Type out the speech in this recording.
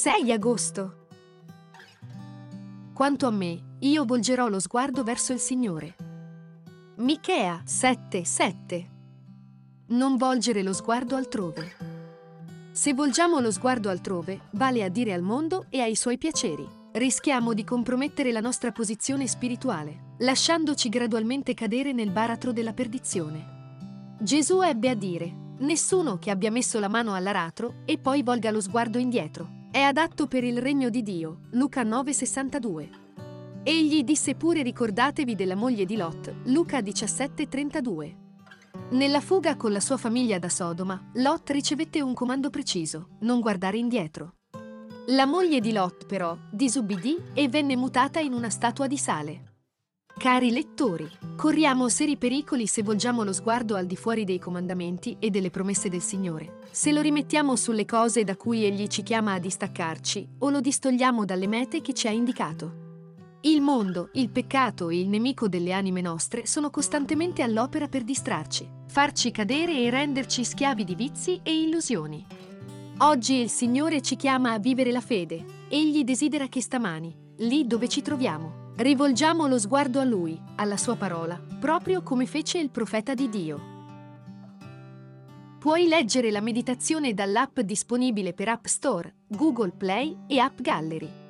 6 agosto. Quanto a me, io volgerò lo sguardo verso il Signore. Michea 7:7. Non volgere lo sguardo altrove. Se volgiamo lo sguardo altrove, vale a dire al mondo e ai suoi piaceri, rischiamo di compromettere la nostra posizione spirituale, lasciandoci gradualmente cadere nel baratro della perdizione. Gesù ebbe a dire: nessuno che abbia messo la mano all'aratro e poi volga lo sguardo indietro è adatto per il regno di Dio. Luca 9,62. Egli disse pure: ricordatevi della moglie di Lot. Luca 17,32. Nella fuga con la sua famiglia da Sodoma, Lot ricevette un comando preciso: non guardare indietro. La moglie di Lot, però, disubbidì e venne mutata in una statua di sale. Cari lettori, corriamo seri pericoli se volgiamo lo sguardo al di fuori dei comandamenti e delle promesse del Signore, se lo rimettiamo sulle cose da cui Egli ci chiama a distaccarci o lo distogliamo dalle mete che ci ha indicato. Il mondo, il peccato e il nemico delle anime nostre sono costantemente all'opera per distrarci, farci cadere e renderci schiavi di vizi e illusioni. Oggi il Signore ci chiama a vivere la fede. Egli desidera che stamani, lì dove ci troviamo, rivolgiamo lo sguardo a Lui, alla Sua parola, proprio come fece il profeta di Dio. Puoi leggere la meditazione dall'app disponibile per App Store, Google Play e App Gallery.